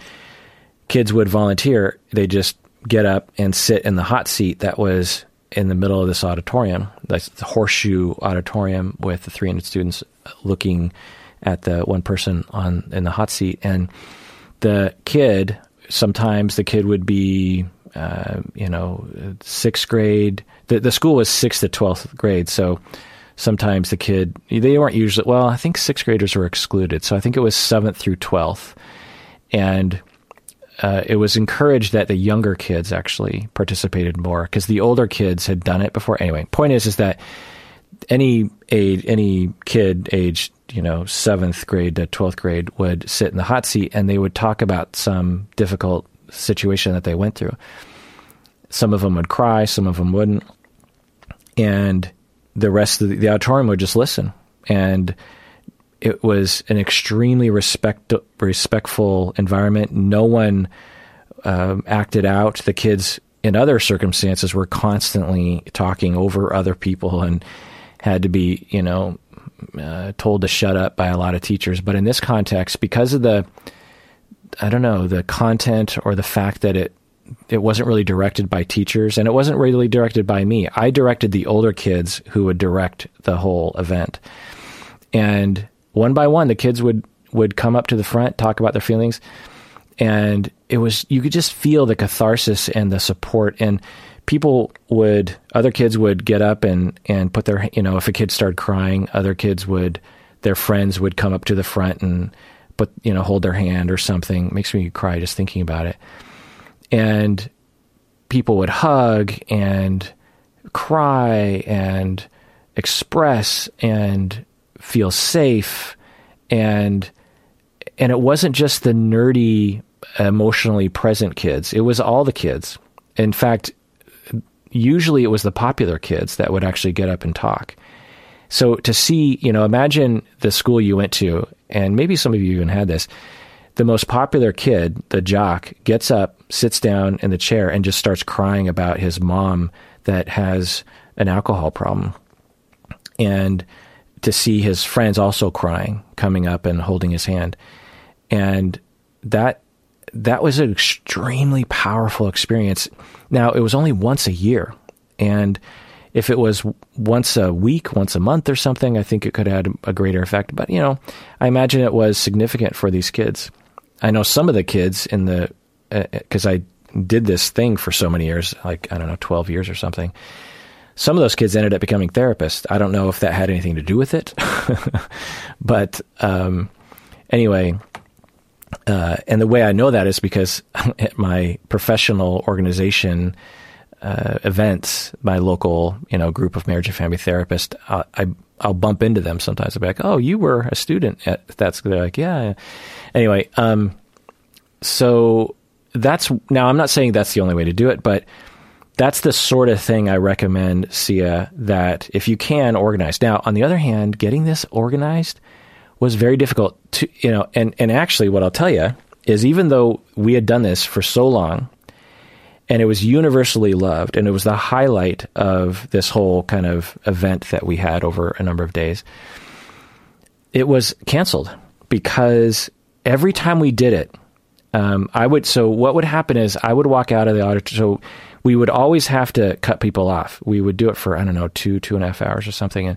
kids would volunteer. They just get up and sit in the hot seat that was in the middle of this auditorium, that's the horseshoe auditorium with the 300 students looking at the one person in the hot seat. And the kid, sometimes the kid would be, you know, 6th grade. The school was 6th to 12th grade. So sometimes the kid, they weren't usually, well, I think 6th graders were excluded. So I think it was 7th through 12th. And it was encouraged that the younger kids actually participated more because the older kids had done it before. Anyway, point is that any kid aged, you know, 7th grade to 12th grade would sit in the hot seat and they would talk about some difficult situation that they went through. Some of them would cry, some of them wouldn't. And the rest of the auditorium would just listen. And it was an extremely respectful environment. No one acted out. The kids in other circumstances were constantly talking over other people and had to be, you know, told to shut up by a lot of teachers. But in this context, because of the, I don't know, the content or the fact that it wasn't really directed by teachers and it wasn't really directed by me. I directed the older kids who would direct the whole event. And one by one, the kids would come up to the front, talk about their feelings, and it was, you could just feel the catharsis and the support, and other kids would get up and put their, you know, if a kid started crying, other kids their friends would come up to the front and put, you know, hold their hand or something. It makes me cry just thinking about it. And people would hug and cry and express and feel safe. And it wasn't just the nerdy, emotionally present kids. It was all the kids. In fact, usually it was the popular kids that would actually get up and talk. So to see, you know, imagine the school you went to, and maybe some of you even had this, the most popular kid, the jock, gets up, sits down in the chair, and just starts crying about his mom that has an alcohol problem. And to see his friends also crying, coming up and holding his hand. And that was an extremely powerful experience. Now, it was only once a year, and If it was once a week, once a month or something, I think it could have had a greater effect. But, you know, I imagine it was significant for these kids. I know some of the kids in the, because I did this thing for so many years, like, I don't know, 12 years or something. Some of those kids ended up becoming therapists. I don't know if that had anything to do with it, but anyway, and the way I know that is because at my professional organization events, my local, you know, group of marriage and family therapists, I'll bump into them sometimes. I'll be like, "Oh, you were a student at that school." They're like, "Yeah." Anyway, so that's now. I'm not saying that's the only way to do it, but that's the sort of thing I recommend, Sia, that if you can organize. Now, on the other hand, getting this organized was very difficult to, you know, and actually what I'll tell you is even though we had done this for so long and it was universally loved and it was the highlight of this whole kind of event that we had over a number of days, it was canceled because every time we did it, so what would happen is I would walk out of the auditorium. So we would always have to cut people off. We would do it for, I don't know, 2.5 hours or something.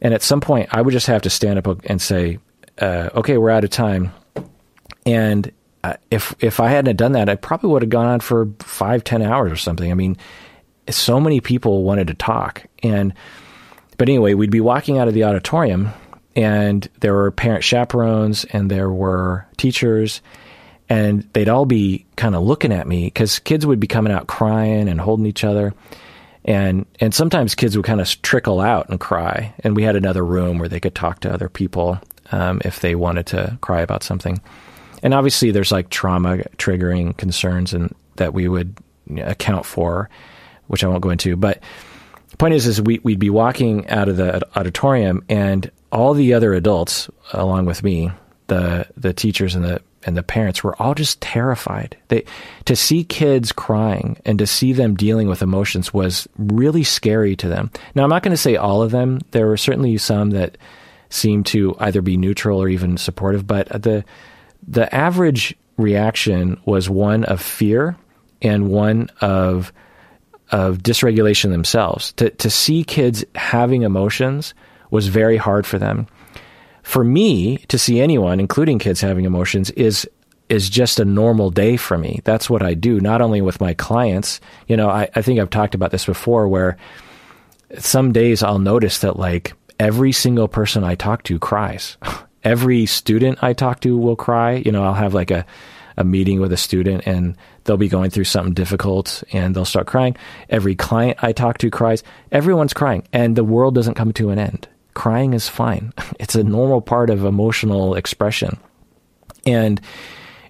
And at some point I would just have to stand up and say, okay, we're out of time. And if I hadn't done that, I probably would have gone on for 5-10 hours or something. I mean, so many people wanted to talk. But anyway, we'd be walking out of the auditorium and there were parent chaperones and there were teachers. And they'd all be kind of looking at me because kids would be coming out crying and holding each other. And sometimes kids would kind of trickle out and cry. And we had another room where they could talk to other people if they wanted to cry about something. And obviously there's like trauma triggering concerns and that we would account for, which I won't go into. But the point is we'd be walking out of the auditorium and all the other adults, along with me, the teachers and the parents were all just terrified. To see kids crying and to see them dealing with emotions was really scary to them. Now, I'm not going to say all of them. There were certainly some that seemed to either be neutral or even supportive, but the average reaction was one of fear and one of dysregulation themselves. To see kids having emotions was very hard for them. For me, to see anyone, including kids having emotions, is just a normal day for me. That's what I do, not only with my clients. You know, I think I've talked about this before, where some days I'll notice that like every single person I talk to cries. Every student I talk to will cry. You know, I'll have like a meeting with a student and they'll be going through something difficult and they'll start crying. Every client I talk to cries. Everyone's crying and the world doesn't come to an end. Crying is fine. It's a normal part of emotional expression. And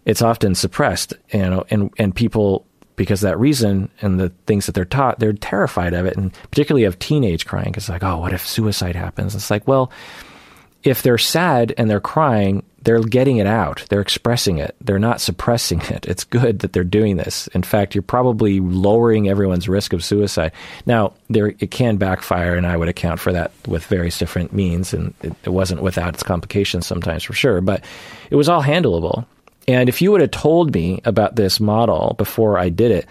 it's often suppressed, you know, and people, because of that reason and the things that they're taught, they're terrified of it, and particularly of teenage crying. It's like, oh, what if suicide happens? It's like, well, if they're sad and they're crying, they're getting it out. They're expressing it. They're not suppressing it. It's good that they're doing this. In fact, you're probably lowering everyone's risk of suicide. Now, it can backfire, and I would account for that with various different means, and it wasn't without its complications sometimes for sure, but it was all handleable. And if you would have told me about this model before I did it,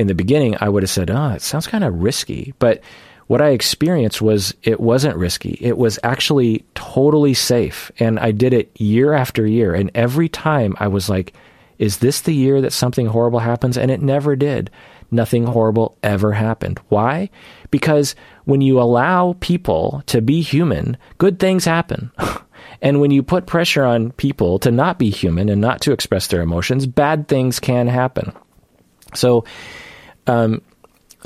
in the beginning, I would have said, oh, it sounds kind of risky, but what I experienced was it wasn't risky. It was actually totally safe. And I did it year after year. And every time I was like, is this the year that something horrible happens? And it never did. Nothing horrible ever happened. Why? Because when you allow people to be human, good things happen. And when you put pressure on people to not be human and not to express their emotions, bad things can happen.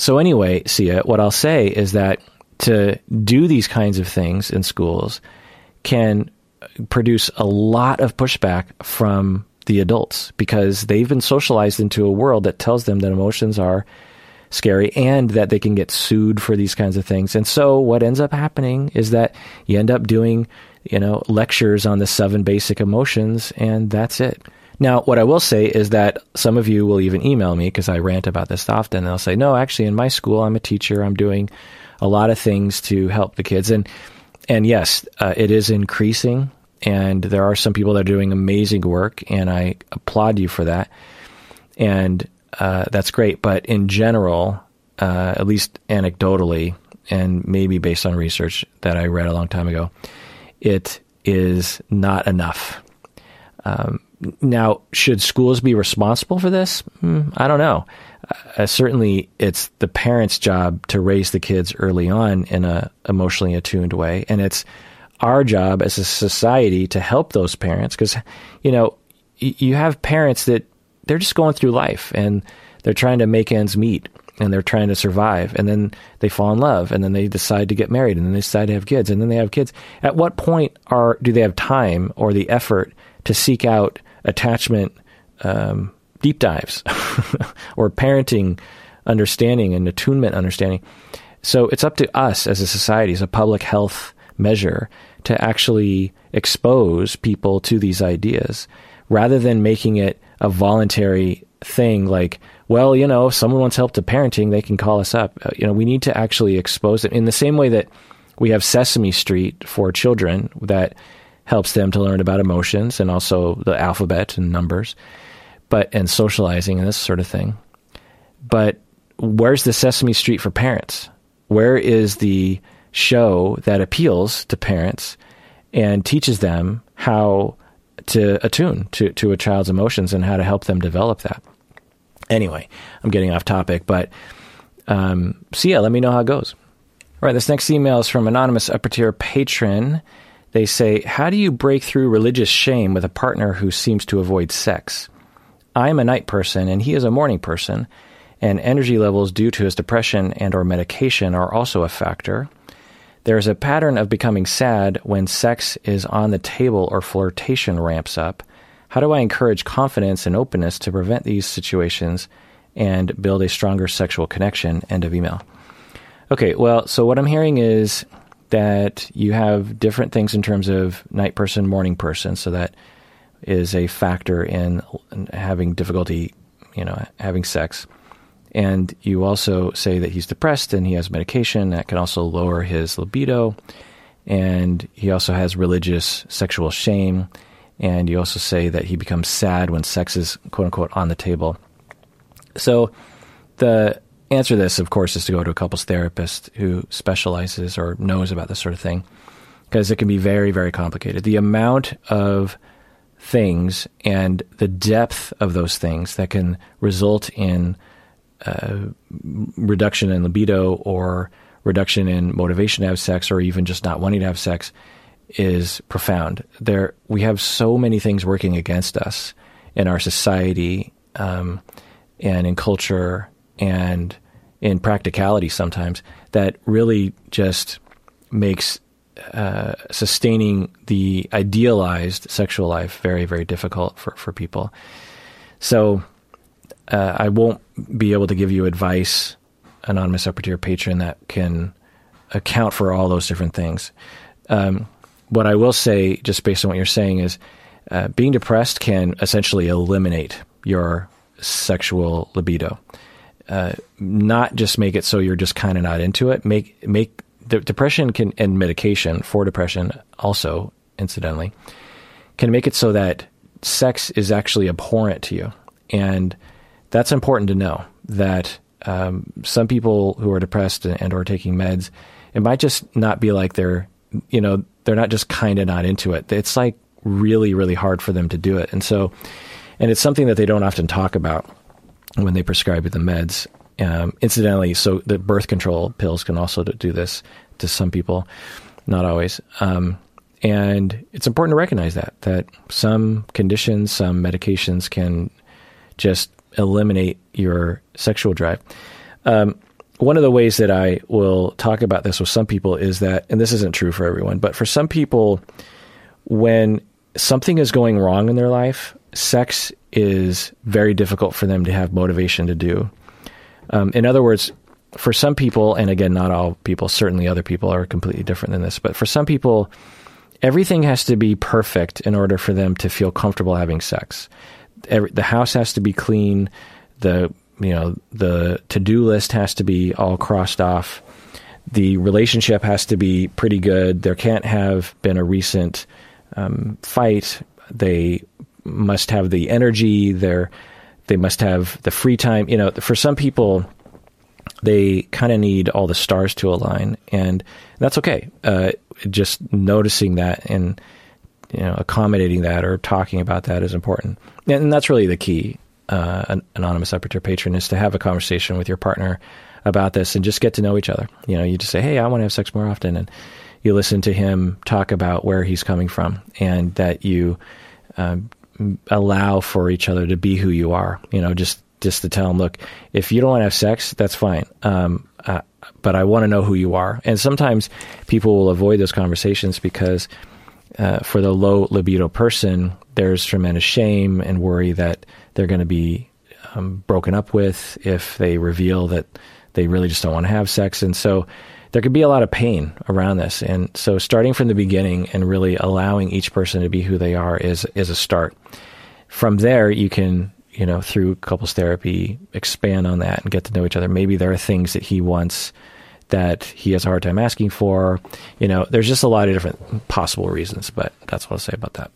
So anyway, Sia, what I'll say is that to do these kinds of things in schools can produce a lot of pushback from the adults because they've been socialized into a world that tells them that emotions are scary and that they can get sued for these kinds of things. And so what ends up happening is that you end up doing, you know, lectures on the 7 basic emotions, and that's it. Now, what I will say is that some of you will even email me because I rant about this often. And I'll say, no, actually, in my school, I'm a teacher. I'm doing a lot of things to help the kids. And yes, it is increasing. And there are some people that are doing amazing work. And I applaud you for that. And that's great. But in general, at least anecdotally, and maybe based on research that I read a long time ago, it is not enough. Now, should schools be responsible for this? I don't know. Certainly, it's the parents' job to raise the kids early on in an emotionally attuned way. And it's our job as a society to help those parents, because, you know, you have parents that they're just going through life and they're trying to make ends meet and they're trying to survive. And then they fall in love and then they decide to get married and then they decide to have kids and then they have kids. At what point do they have time or the effort to seek out attachment deep dives or parenting understanding and attunement understanding? So it's up to us as a society, as a public health measure, to actually expose people to these ideas rather than making it a voluntary thing like, well, you know, if someone wants help to parenting, they can call us up. You know, we need to actually expose it in the same way that we have Sesame Street for children that helps them to learn about emotions and also the alphabet and numbers, and socializing and this sort of thing. But where's the Sesame Street for parents? Where is the show that appeals to parents and teaches them how to attune to a child's emotions and how to help them develop that? Anyway, I'm getting off topic, but so yeah, let me know how it goes. All right, this next email is from anonymous upper tier patron. They say, how do you break through religious shame with a partner who seems to avoid sex? I'm a night person and he is a morning person, and energy levels due to his depression and or medication are also a factor. There is a pattern of becoming sad when sex is on the table or flirtation ramps up. How do I encourage confidence and openness to prevent these situations and build a stronger sexual connection? End of email. Okay, well, so what I'm hearing is that you have different things in terms of night person, morning person. So that is a factor in having difficulty, you know, having sex. And you also say that he's depressed and he has medication that can also lower his libido. And he also has religious sexual shame. And you also say that he becomes sad when sex is, quote unquote, on the table. So the answer to this, of course, is to go to a couples therapist who specializes or knows about this sort of thing, because it can be very, very complicated. The amount of things and the depth of those things that can result in reduction in libido or reduction in motivation to have sex or even just not wanting to have sex is profound. There, we have so many things working against us in our society, and in culture and in practicality sometimes, that really just makes sustaining the idealized sexual life very, very difficult for people. So I won't be able to give you advice, anonymous upper tier patron, that can account for all those different things. What I will say, just based on what you're saying, is being depressed can essentially eliminate your sexual libido. Not just make it so you're just kind of not into it. Make the depression can, and medication for depression also, incidentally, can make it so that sex is actually abhorrent to you. And that's important to know, that some people who are depressed and or taking meds, it might just not be like they're not just kind of not into it. It's like really, really hard for them to do it. And so, and it's something that they don't often talk about when they prescribe the meds. Incidentally, so the birth control pills can also do this to some people, not always. And it's important to recognize that some conditions, some medications can just eliminate your sexual drive. One of the ways that I will talk about this with some people is that, and this isn't true for everyone, but for some people, when something is going wrong in their life, sex is very difficult for them to have motivation to do. In other words, for some people, and again, not all people, certainly other people are completely different than this, but for some people, everything has to be perfect in order for them to feel comfortable having sex. The house has to be clean. The to-do list has to be all crossed off. The relationship has to be pretty good. There can't have been a recent fight. They must have the energy. They must have the free time. You know, for some people, they kind of need all the stars to align, and that's okay. Just noticing that and, you know, accommodating that or talking about that is important. And that's really the key, an anonymous upper-tier patron, is to have a conversation with your partner about this and just get to know each other. You know, you just say, hey, I want to have sex more often. And you listen to him talk about where he's coming from, and that you allow for each other to be who you are, you know, just to tell him, look, if you don't want to have sex, that's fine. But I want to know who you are. And sometimes people will avoid those conversations because for the low libido person, there's tremendous shame and worry that they're going to be broken up with if they reveal that they really just don't want to have sex. And so there could be a lot of pain around this. And so starting from the beginning and really allowing each person to be who they are is a start. From there, you can, you know, through couples therapy, expand on that and get to know each other. Maybe there are things that he wants that he has a hard time asking for. You know, there's just a lot of different possible reasons, but that's what I'll say about that.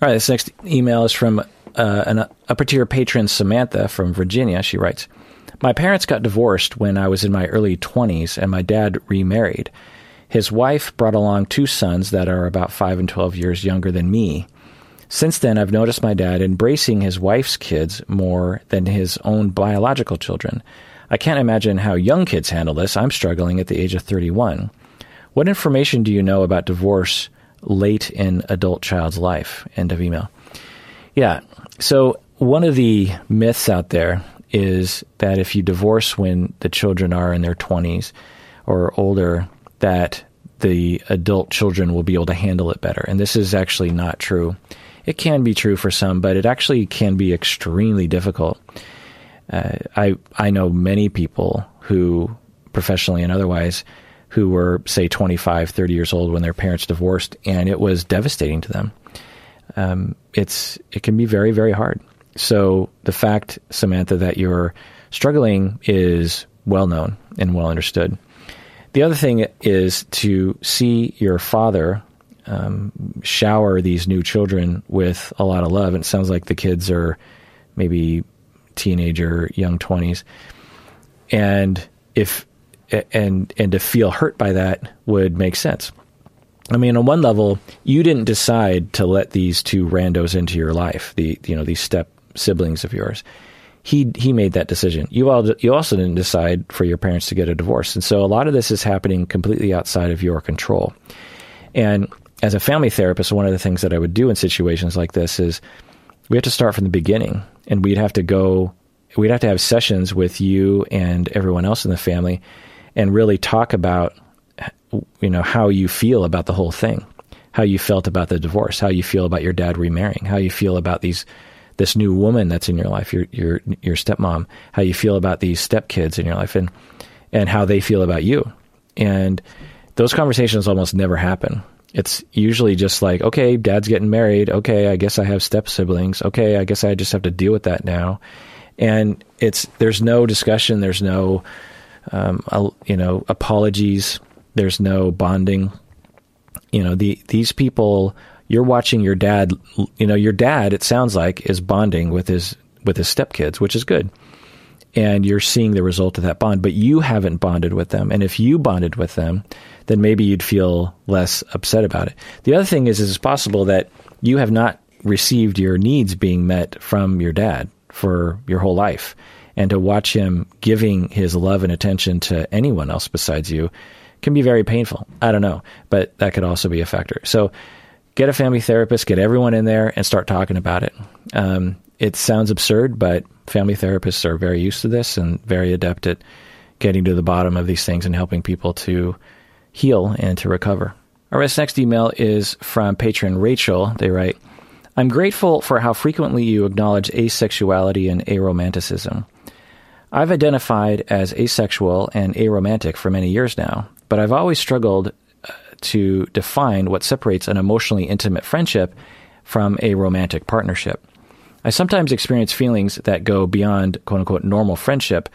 All right, this next email is from an upper-tier patron, Samantha, from Virginia. She writes, my parents got divorced when I was in my early 20s, and my dad remarried. His wife brought along two sons that are about 5 and 12 years younger than me. Since then, I've noticed my dad embracing his wife's kids more than his own biological children. I can't imagine how young kids handle this. I'm struggling at the age of 31. What information do you know about divorce late in adult child's life? End of email. Yeah, so one of the myths out there is that if you divorce when the children are in their 20s or older, that the adult children will be able to handle it better. And this is actually not true. It can be true for some, but it actually can be extremely difficult. I know many people who, professionally and otherwise, who were, say, 25, 30 years old when their parents divorced, and it was devastating to them. It can be very, very hard. So the fact, Samantha, that you're struggling is well known and well understood. The other thing is to see your father shower these new children with a lot of love. And it sounds like the kids are maybe teenager, young 20s. And to feel hurt by that would make sense. I mean, on one level, you didn't decide to let these two randos into your life, these step siblings of yours. He made that decision. You also didn't decide for your parents to get a divorce. And so a lot of this is happening completely outside of your control. And as a family therapist, one of the things that I would do in situations like this is we have to start from the beginning, and we'd have to have sessions with you and everyone else in the family and really talk about, you know, how you feel about the whole thing, how you felt about the divorce, how you feel about your dad remarrying, how you feel about this new woman that's in your life, your stepmom, how you feel about these stepkids in your life, and how they feel about you. And those conversations almost never happen. It's usually just like, okay, dad's getting married. Okay, I guess I have step siblings. Okay, I guess I just have to deal with that now. And there's no discussion. There's no apologies. There's no bonding. You know, these people, you're watching your dad, you know, your dad, it sounds like, is bonding with his stepkids, which is good. And you're seeing the result of that bond, but you haven't bonded with them. And if you bonded with them, then maybe you'd feel less upset about it. The other thing is it's possible that you have not received your needs being met from your dad for your whole life. And to watch him giving his love and attention to anyone else besides you can be very painful. I don't know, but that could also be a factor. So get a family therapist, get everyone in there and start talking about it. It sounds absurd, but family therapists are very used to this and very adept at getting to the bottom of these things and helping people to heal and to recover. Our next email is from patron Rachel. They write, I'm grateful for how frequently you acknowledge asexuality and aromanticism. I've identified as asexual and aromantic for many years now, but I've always struggled to define what separates an emotionally intimate friendship from a romantic partnership. I sometimes experience feelings that go beyond, quote-unquote, normal friendship,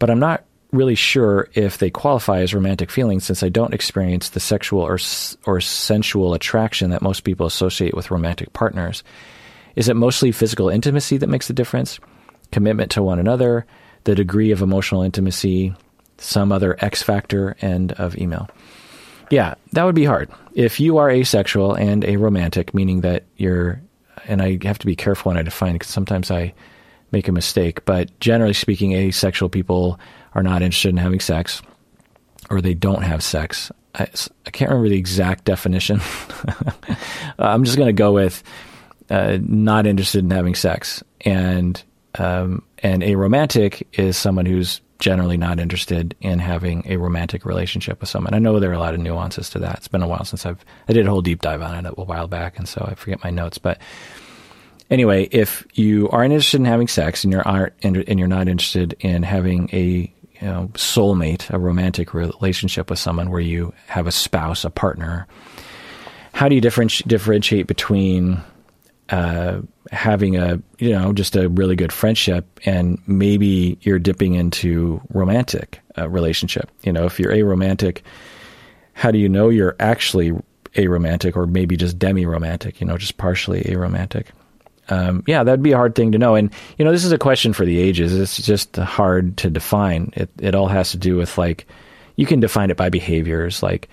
but I'm not really sure if they qualify as romantic feelings since I don't experience the sexual or sensual attraction that most people associate with romantic partners. Is it mostly physical intimacy that makes the difference? Commitment to one another? the degree of emotional intimacy, some other X factor, and of email. Yeah, that would be hard. If you are asexual and aromantic, meaning that you're, and I have to be careful when I define it because sometimes I make a mistake, but generally speaking, asexual people are not interested in having sex, or they don't have sex. I can't remember the exact definition. I'm just going to go with not interested in having sex. And aromantic is someone who's generally not interested in having a romantic relationship with someone. I know there are a lot of nuances to that. It's been a while since I did a whole deep dive on it a while back, and so I forget my notes. But anyway, if you aren't interested in having sex and you're not interested in having a soulmate, a romantic relationship with someone where you have a spouse, a partner, how do you differentiate between having a, just a really good friendship and maybe you're dipping into romantic relationship? If you're aromantic, how do you know you're actually aromantic or maybe just demi-romantic, just partially aromantic? Yeah, that'd be a hard thing to know. And, this is a question for the ages. It's just hard to define. It all has to do with, you can define it by behaviors, like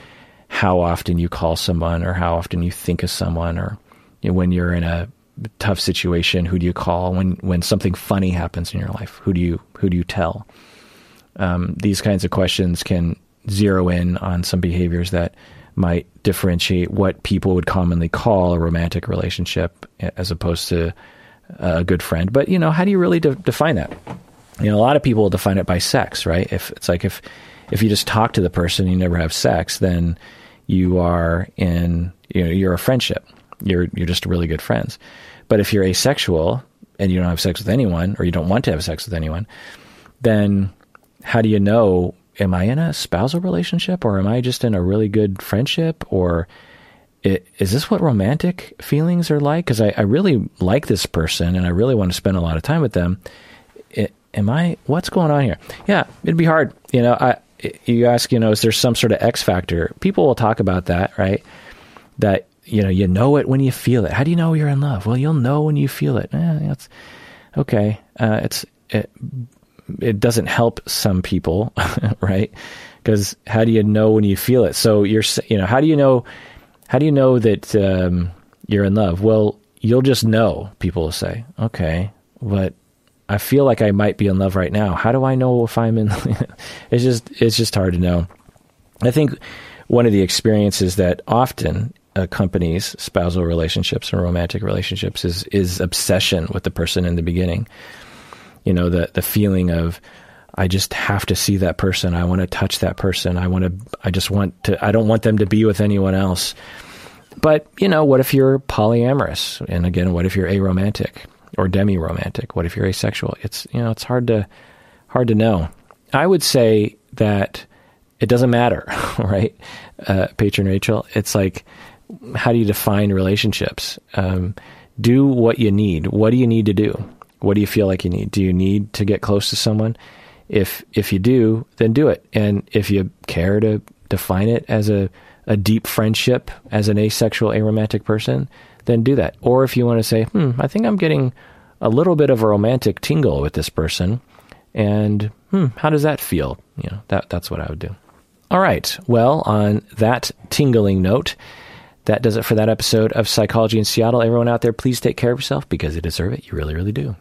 how often you call someone or how often you think of someone, or when you're in a tough situation, who do you call? When something funny happens in your life, who do you tell? These kinds of questions can zero in on some behaviors that might differentiate what people would commonly call a romantic relationship as opposed to a good friend. But, how do you really define that? A lot of people define it by sex, right? If it's like, if you just talk to the person, you never have sex, then you are in, you're a friendship. You're just really good friends. But if you're asexual and you don't have sex with anyone, or you don't want to have sex with anyone, then how do you know, am I in a spousal relationship, or am I just in a really good friendship, or is this what romantic feelings are like? Because I really like this person and I really want to spend a lot of time with them. What's going on here? Yeah, it'd be hard. You ask, is there some sort of X factor? People will talk about that, right? That, you know it when you feel it. How do you know you're in love? Well, you'll know when you feel it. That's okay. It doesn't help some people, right? Because how do you know when you feel it? So how do you know that you're in love? Well, you'll just know, people will say. Okay, but I feel like I might be in love right now. How do I know if I'm in love? It's just hard to know. I think one of the experiences that often accompanies spousal relationships and romantic relationships is obsession with the person in the beginning. The feeling of, I just have to see that person. I want to touch that person. I don't want them to be with anyone else. But, what if you're polyamorous? And again, what if you're aromantic or demi-romantic? What if you're asexual? It's, it's hard to know. I would say that it doesn't matter, right? Patron Rachel, it's like, how do you define relationships? Do what you need. What do you need to do? What do you feel like you need? Do you need to get close to someone? If you do, then do it. And if you care to define it as a deep friendship, as an asexual, aromantic person, then do that. Or if you want to say, I think I'm getting a little bit of a romantic tingle with this person, and how does that feel? That's what I would do. All right. Well, on that tingling note, that does it for that episode of Psychology in Seattle. Everyone out there, please take care of yourself, because you deserve it. You really, really do.